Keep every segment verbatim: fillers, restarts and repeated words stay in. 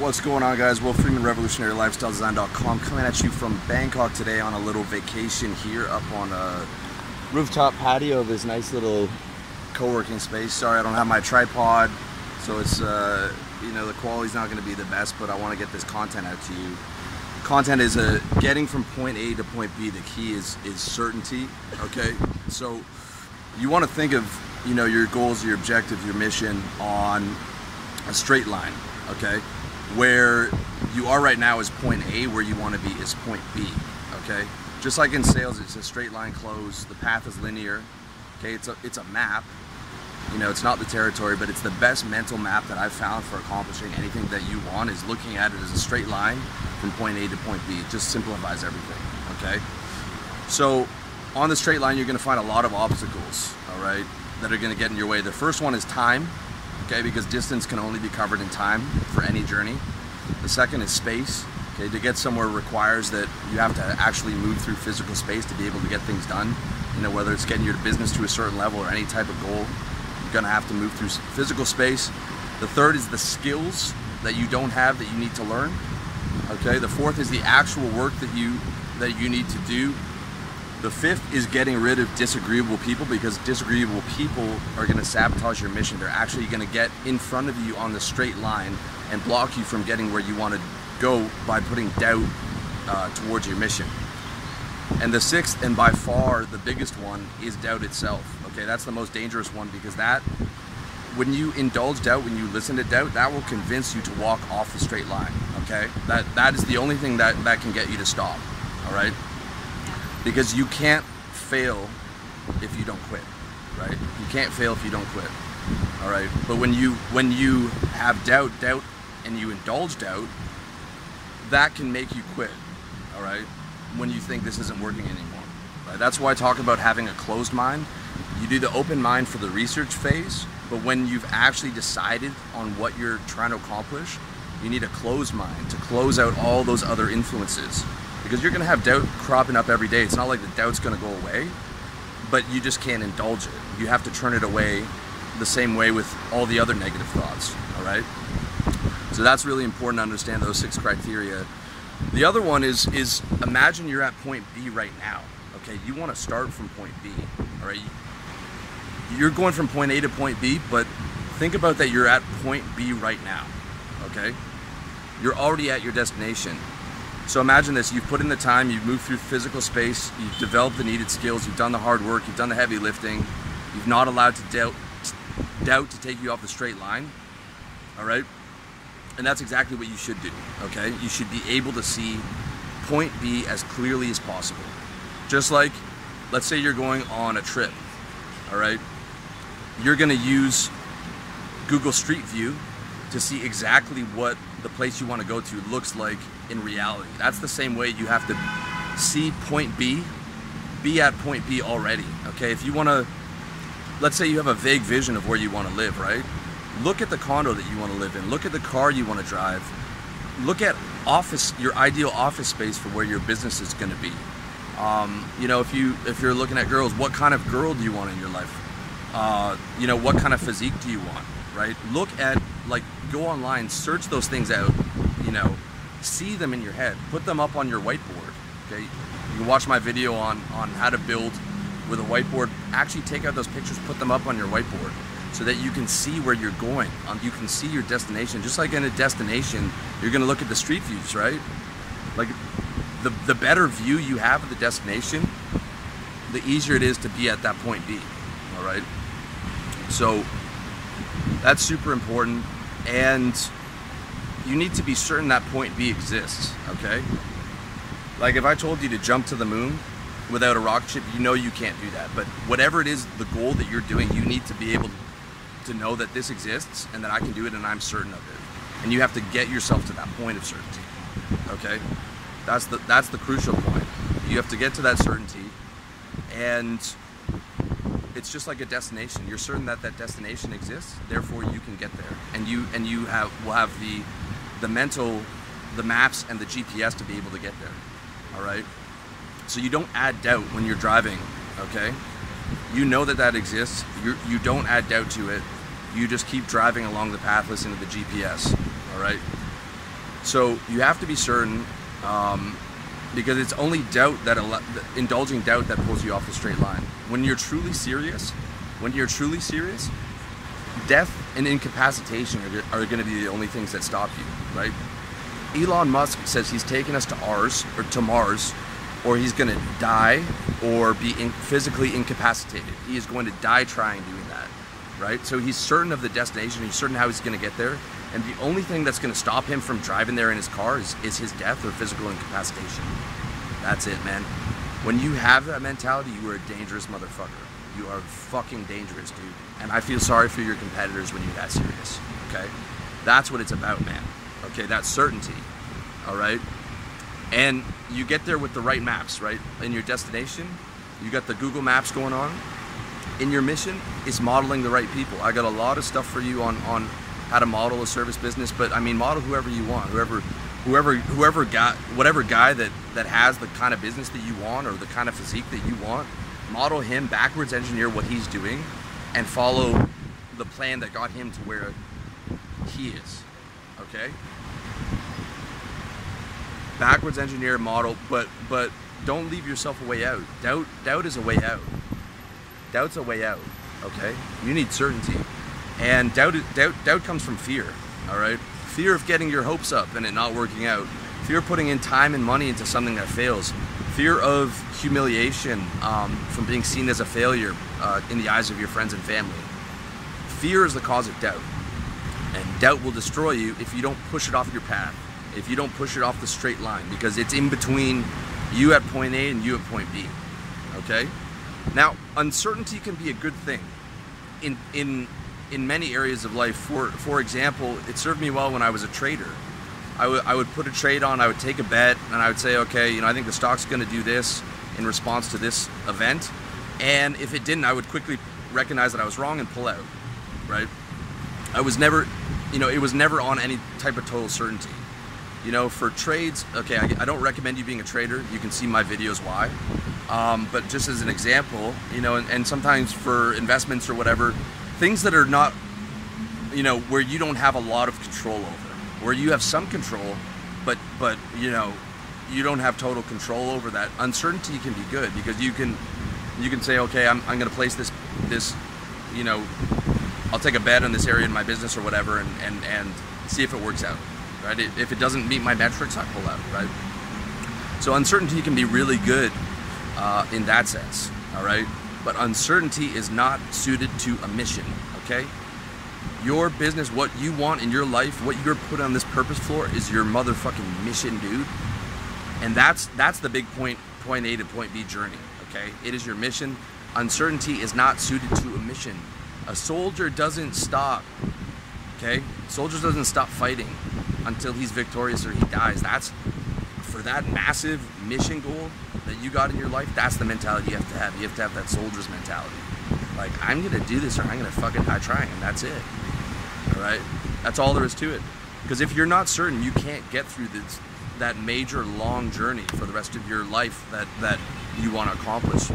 What's going on, guys? Will Freeman, revolutionary lifestyle design dot com, coming at you from Bangkok today on a little vacation here up on a rooftop patio of this nice little co-working space. Sorry, I don't have my tripod, so it's, uh, you know, the quality's not going to be the best, but I want to get this content out to you. Content is a, getting from point A to point B. The key is, is certainty, okay? So you want to think of, you know, your goals, your objective, your mission on a straight line, okay? Where you are right now is point A, where you want to be is point B, okay? Just like in sales, it's a straight line close, the path is linear, okay? It's a, it's a map, you know, it's not the territory, but it's the best mental map that I've found for accomplishing anything that you want is looking at it as a straight line from point A to point B. It just simplifies everything, okay? So on the straight line, you're going to find a lot of obstacles, all right, that are going to get in your way. The first one is time. Okay, because distance can only be covered in time for any journey. The second is space. Okay, to get somewhere requires that you have to actually move through physical space to be able to get things done. You know, whether it's getting your business to a certain level or any type of goal, you're gonna have to move through physical space. The third is the skills that you don't have that you need to learn. Okay, the fourth is the actual work that you that you need to do. The fifth is getting rid of disagreeable people, because disagreeable people are going to sabotage your mission. They're actually going to get in front of you on the straight line and block you from getting where you want to go by putting doubt uh, towards your mission. And the sixth, and by far the biggest one, is doubt itself. Okay, that's the most dangerous one, because that, when you indulge doubt, when you listen to doubt, that will convince you to walk off the straight line. Okay, that that is the only thing that, that can get you to stop. All right. Because you can't fail if you don't quit, right? You can't fail if you don't quit, all right? But when you when you have doubt, doubt, and you indulge doubt, that can make you quit, all right? When you think this isn't working anymore, right? That's why I talk about having a closed mind. You do the open mind for the research phase, but when you've actually decided on what you're trying to accomplish, you need a closed mind to close out all those other influences. Because you're gonna have doubt cropping up every day. It's not like the doubt's gonna go away, but you just can't indulge it. You have to turn it away the same way with all the other negative thoughts, all right? So that's really important to understand those six criteria. The other one is, is imagine you're at point B right now, okay? You wanna start from point B, all right? You're going from point A to point B, but think about that you're at point B right now, okay? You're already at your destination. So imagine this, you've put in the time, you've moved through physical space, you've developed the needed skills, you've done the hard work, you've done the heavy lifting, you've not allowed to doubt, doubt to take you off the straight line, all right? And that's exactly what you should do, okay? You should be able to see point B as clearly as possible. Just like, let's say you're going on a trip, all right? You're gonna use Google Street View to see exactly what the place you want to go to looks like in reality. That's the same way you have to see point B, be at point B already, okay? If you want to, let's say you have a vague vision of where you want to live, right? Look at the condo that you want to live in. Look at the car you want to drive. Look at office, your ideal office space for where your business is going to be. Um, you know, if, you, if you're looking at girls, what kind of girl do you want in your life? Uh, you know, what kind of physique do you want, right? Look at, like, go online, search those things out, you know, see them in your head, put them up on your whiteboard, okay? You can watch my video on, on how to build with a whiteboard. Actually take out those pictures, put them up on your whiteboard so that you can see where you're going. Um, you can see your destination. Just like in a destination, you're gonna look at the street views, right? Like, the, the better view you have of the destination, the easier it is to be at that point B, all right? So that's super important, and you need to be certain that point B exists, okay? Like, if I told you to jump to the moon without a rocket ship, you know you can't do that. But whatever it is, the goal that you're doing, you need to be able to know that this exists and that I can do it and I'm certain of it. And you have to get yourself to that point of certainty, okay? That's the, that's the crucial point. You have to get to that certainty, and it's just like a destination. You're certain that that destination exists, therefore you can get there, and you and you have will have the the mental, the maps and the G P S to be able to get there. All right. So you don't add doubt when you're driving. Okay. You know that that exists. You you don't add doubt to it. You just keep driving along the path, listening to the G P S. All right. So you have to be certain, um, because it's only doubt that, indulging doubt that pulls you off the straight line. When you're truly serious, when you're truly serious, death and incapacitation are, are gonna be the only things that stop you, right? Elon Musk says he's taking us to Mars, or to Mars, or he's gonna die or be in, physically incapacitated. He is going to die trying doing that, right? So he's certain of the destination, he's certain how he's gonna get there, and the only thing that's gonna stop him from driving there in his car is, is his death or physical incapacitation. That's it, man. When you have that mentality, you are a dangerous motherfucker. You are fucking dangerous, dude. And I feel sorry for your competitors when you're that serious, okay? That's what it's about, man. Okay, that certainty, all right? And you get there with the right maps, right? In your destination, you got the Google Maps going on. In your mission, it's modeling the right people. I got a lot of stuff for you on, on how to model a service business, but I mean, model whoever you want, whoever, whoever, whoever got, whatever guy that, that has the kind of business that you want or the kind of physique that you want, model him, backwards engineer what he's doing, and follow the plan that got him to where he is, okay? Backwards engineer model, but but don't leave yourself a way out. Doubt doubt is a way out. Doubt's a way out. Okay, you need certainty, and doubt doubt doubt comes from fear. All right, fear of getting your hopes up and it not working out. Fear of putting in time and money into something that fails. Fear of humiliation um, from being seen as a failure uh, in the eyes of your friends and family. Fear is the cause of doubt, and doubt will destroy you if you don't push it off your path. If you don't push it off the straight line, because it's in between you at point A and you at point B, okay? Now, uncertainty can be a good thing in in in many areas of life. For for example, it served me well when I was a trader. I, I would put a trade on, I would take a bet, and I would say, okay, you know, I think the stock's gonna do this in response to this event. And if it didn't, I would quickly recognize that I was wrong and pull out, right? I was never, you know, it was never on any type of total certainty. You know, for trades, okay, I, I don't recommend you being a trader. You can see my videos why. Um, but just as an example, you know, and, and sometimes for investments or whatever, things that are not, you know, where you don't have a lot of control over, where you have some control, but, but you know, you don't have total control over that. Uncertainty can be good because you can, you can say, okay, I'm, I'm gonna place this, this, you know, I'll take a bet on this area in my business or whatever and, and, and see if it works out. Right? If it doesn't meet my metrics, I pull out, right? So uncertainty can be really good uh, in that sense, all right? But uncertainty is not suited to a mission, okay? Your business, what you want in your life, what you're put on this purpose floor is your motherfucking mission, dude. And that's that's the big point, point A to point B journey, okay? It is your mission. Uncertainty is not suited to a mission. A soldier doesn't stop, okay? Soldiers doesn't stop fighting until he's victorious or he dies. That's, for that massive mission goal that you got in your life, that's the mentality you have to have. You have to have that soldier's mentality. Like, I'm gonna do this or I'm gonna fucking die trying, and that's it, all right? That's all there is to it. Because if you're not certain, you can't get through this, that major long journey for the rest of your life that, that you wanna accomplish.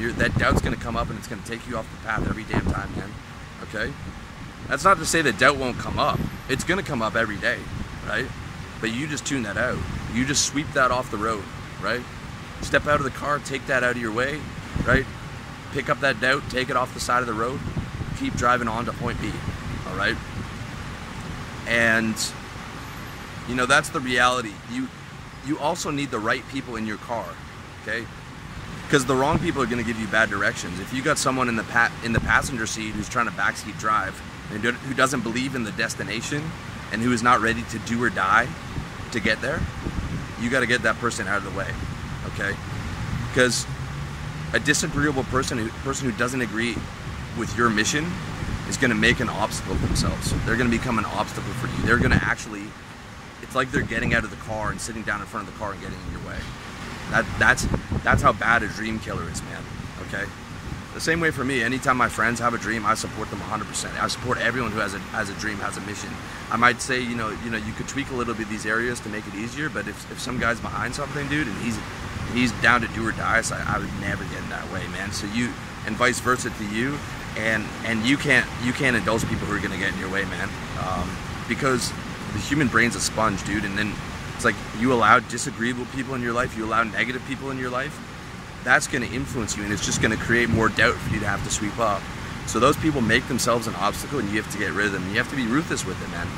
You're, that doubt's gonna come up and it's gonna take you off the path every damn time, man, okay? That's not to say that doubt won't come up. It's gonna come up every day. Right? But you just tune that out. You just sweep that off the road, right? Step out of the car, take that out of your way, right? Pick up that doubt, take it off the side of the road, keep driving on to point B, all right? And, you know, that's the reality. You, you also need the right people in your car, okay? Because the wrong people are gonna give you bad directions. If you got someone in the, pa in the passenger seat who's trying to backseat drive and who doesn't believe in the destination, and who is not ready to do or die to get there, you gotta get that person out of the way, okay? Because a disagreeable person, a person who doesn't agree with your mission is gonna make an obstacle for themselves. They're gonna become an obstacle for you. They're gonna actually, it's like they're getting out of the car and sitting down in front of the car and getting in your way. That, that's, that's how bad a dream killer is, man, okay? The same way for me, anytime my friends have a dream, I support them one hundred percent. I support everyone who has a, has a dream, has a mission. I might say, you know, you know, you could tweak a little bit these areas to make it easier, but if, if some guy's behind something, dude, and he's he's down to do or die, so I, I would never get in that way, man. So you, and vice versa to you, and and you can't you can't indulge people who are gonna get in your way, man. Um, because the human brain's a sponge, dude. And then it's like you allow disagreeable people in your life, you allow negative people in your life, that's going to influence you, and it's just going to create more doubt for you to have to sweep up. So those people make themselves an obstacle, and you have to get rid of them. You have to be ruthless with it, man,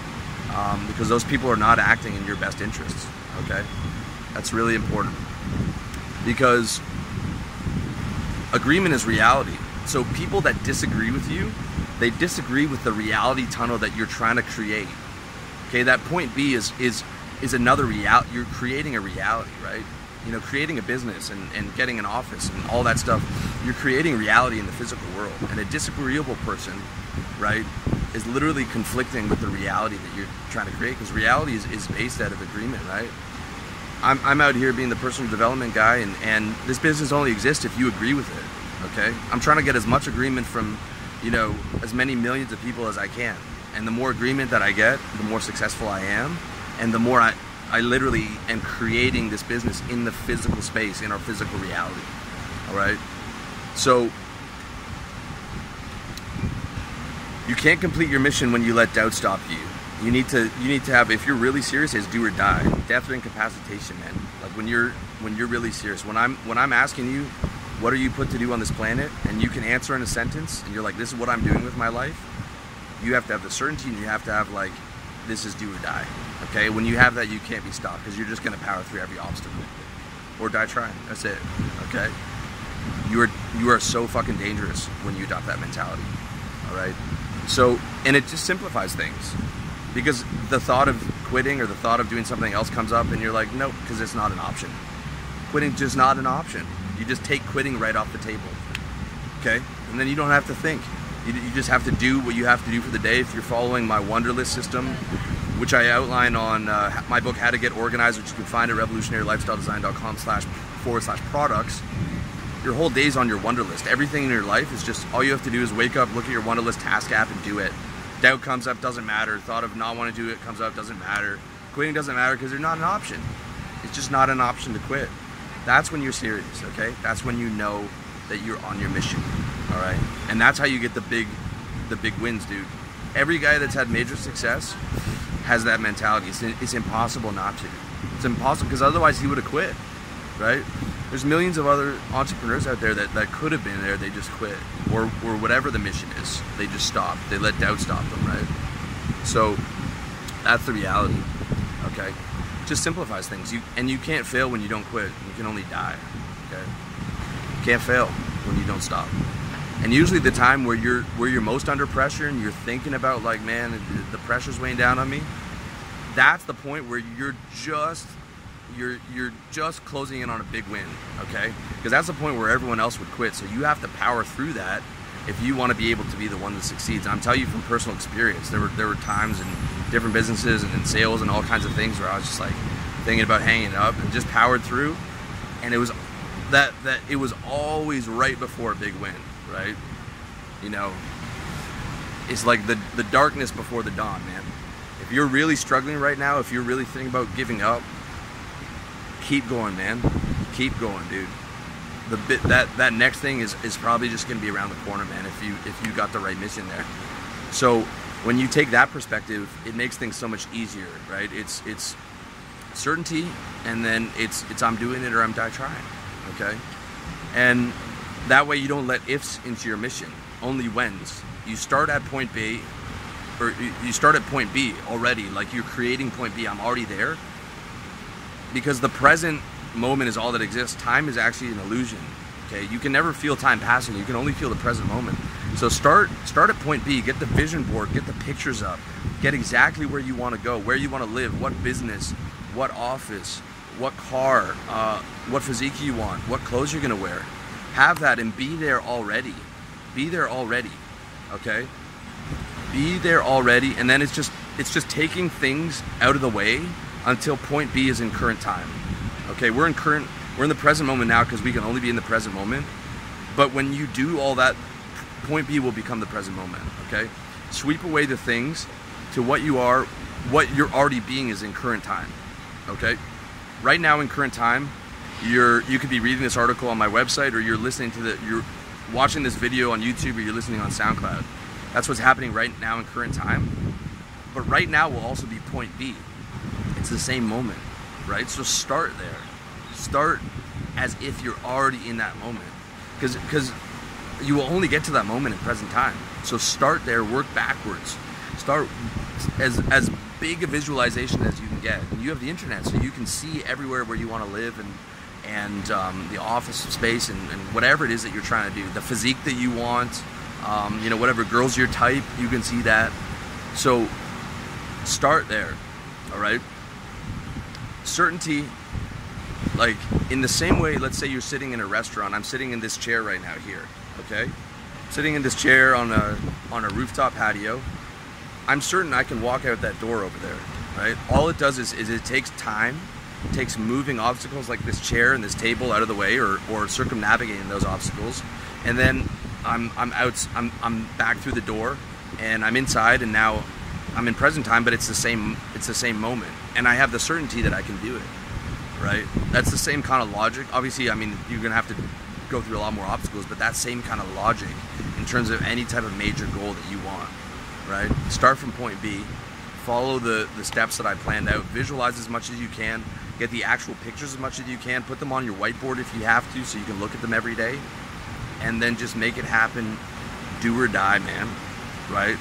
um, because those people are not acting in your best interests, okay? That's really important, because agreement is reality. So people that disagree with you, they disagree with the reality tunnel that you're trying to create, okay? That point B is is is another reality. You're creating a reality, right? You know, creating a business and, and getting an office and all that stuff, you're creating reality in the physical world. And a disagreeable person, right, is literally conflicting with the reality that you're trying to create, because reality is, is based out of agreement, right? I'm, I'm out here being the personal development guy, and, and this business only exists if you agree with it, okay? I'm trying to get as much agreement from, you know, as many millions of people as I can. And the more agreement that I get, the more successful I am, and the more I... I literally am creating this business in the physical space, in our physical reality, all right? So you can't complete your mission when you let doubt stop you. You need to, you need to have, if you're really serious, is do or die. Death or incapacitation, man. Like when you're, when you're really serious, when I'm, when I'm asking you, what are you put to do on this planet? And you can answer in a sentence, and you're like, this is what I'm doing with my life. You have to have the certainty, and you have to have like, this is do or die. Okay, when you have that, you can't be stopped, because you're just going to power through every obstacle or die trying. That's it. Okay, you are you are so fucking dangerous when you adopt that mentality. All right, so, and it just simplifies things, because the thought of quitting or the thought of doing something else comes up, and you're like, nope, because it's not an option. Quitting just not an option. You just take quitting right off the table. Okay, and then you don't have to think. You, you just have to do what you have to do for the day. If you're following my Wonderlist system, which I outline on uh, my book, How to Get Organized, which you can find at revolutionary lifestyle design dot com slash forward slash products. Your whole day's on your Wonderlist. Everything in your life is just, all you have to do is wake up, look at your Wonderlist task app, and do it. Doubt comes up, doesn't matter. Thought of not wanting to do it comes up, doesn't matter. Quitting doesn't matter, because they're not an option. It's just not an option to quit. That's when you're serious, okay? That's when you know that you're on your mission, all right? And that's how you get the big, the big wins, dude. Every guy that's had major success has that mentality. It's, it's impossible not to. It's impossible, because otherwise he would have quit, right? There's millions of other entrepreneurs out there that, that could have been there, they just quit, or, or whatever the mission is, they just stopped. They let doubt stop them, right? So that's the reality, okay? Just simplifies things. You and you can't fail when you don't quit. You can only die, okay? You can't fail when you don't stop. And usually the time where you're where you're most under pressure and you're thinking about like, man, the pressure's weighing down on me, that's the point where you're just you're you're just closing in on a big win, okay? Because that's the point where everyone else would quit. So you have to power through that if you want to be able to be the one that succeeds. And I'm telling you from personal experience, there were there were times in different businesses and in sales and all kinds of things where I was just like thinking about hanging up and just powered through, and it was that that it was always right before a big win. Right? You know, it's like the, the darkness before the dawn, man. If you're really struggling right now, if you're really thinking about giving up, keep going, man. Keep going, dude. The bit that, that next thing is, is probably just gonna be around the corner, man, if you if you got the right mission there. So when you take that perspective, it makes things so much easier, right? It's it's certainty, and then it's it's I'm doing it or I'm die trying. Okay? And that way you don't let ifs into your mission, only whens. You start at point B, or you start at point B already, like you're creating point B, I'm already there. Because the present moment is all that exists. Time is actually an illusion, okay? You can never feel time passing, you can only feel the present moment. So start start at point B, get the vision board, get the pictures up, get exactly where you wanna go, where you wanna live, what business, what office, what car, uh, what physique you want, what clothes you're gonna wear. Have that and be there already. Be there already, okay? Be there already, and then it's just it's just taking things out of the way until point B is in current time. Okay, we're in current, we're in the present moment now, because we can only be in the present moment. But when you do all that, point B will become the present moment, okay? Sweep away the things to what you are, what you're already being is in current time, okay? Right now in current time, You're, you could be reading this article on my website, or you're listening to the, you're watching this video on YouTube, or you're listening on SoundCloud. That's what's happening right now in current time. But right now will also be point B. It's the same moment, right? So start there. Start as if you're already in that moment. Because because you will only get to that moment in present time. So start there, work backwards. Start as as big a visualization as you can get. And you have the internet, so you can see everywhere where you want to live and and um, the office space and, and whatever it is that you're trying to do. The physique that you want, um, you know, whatever girls your type, you can see that. So start there, all right? Certainty, like in the same way, let's say you're sitting in a restaurant. I'm sitting in this chair right now here, okay? Sitting in this chair on a, on a rooftop patio. I'm certain I can walk out that door over there, right? All it does is, is it takes time, it takes moving obstacles like this chair and this table out of the way, or, or circumnavigating those obstacles. And then I'm, I'm out, I'm, I'm back through the door and I'm inside, and now I'm in present time, but it's the same, it's the same moment. And I have the certainty that I can do it, right? That's the same kind of logic. Obviously, I mean, you're gonna have to go through a lot more obstacles, but that same kind of logic in terms of any type of major goal that you want. Right? Start from point B, follow the, the steps that I planned out, visualize as much as you can, get the actual pictures as much as you can, put them on your whiteboard if you have to so you can look at them every day, and then just make it happen, do or die, man, right?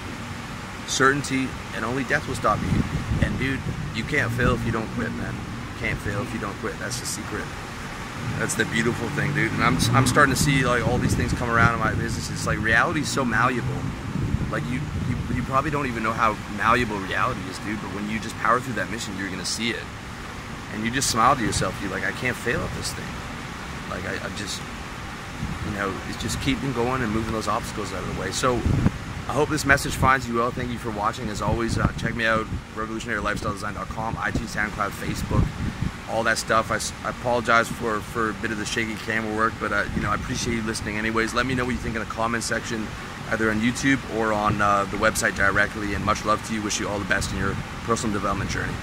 Certainty, and only death will stop you. And dude, you can't fail if you don't quit, man. You can't fail if you don't quit, that's the secret. That's the beautiful thing, dude. And I'm, I'm starting to see like all these things come around in my business. It's like reality's so malleable. Like you, you, you probably don't even know how malleable reality is, dude, but when you just power through that mission, you're gonna see it. And you just smile to yourself, you're like, I can't fail at this thing. Like I, I just, you know, it's just keeping going and moving those obstacles out of the way. So I hope this message finds you well. Thank you for watching. As always, uh, check me out, revolutionary lifestyle design dot com, iTunes, SoundCloud, Facebook, all that stuff. I, I apologize for, for a bit of the shaky camera work, but uh, you know, I appreciate you listening anyways. Let me know what you think in the comment section, either on YouTube or on uh, the website directly, and much love to you. Wish you all the best in your personal development journey.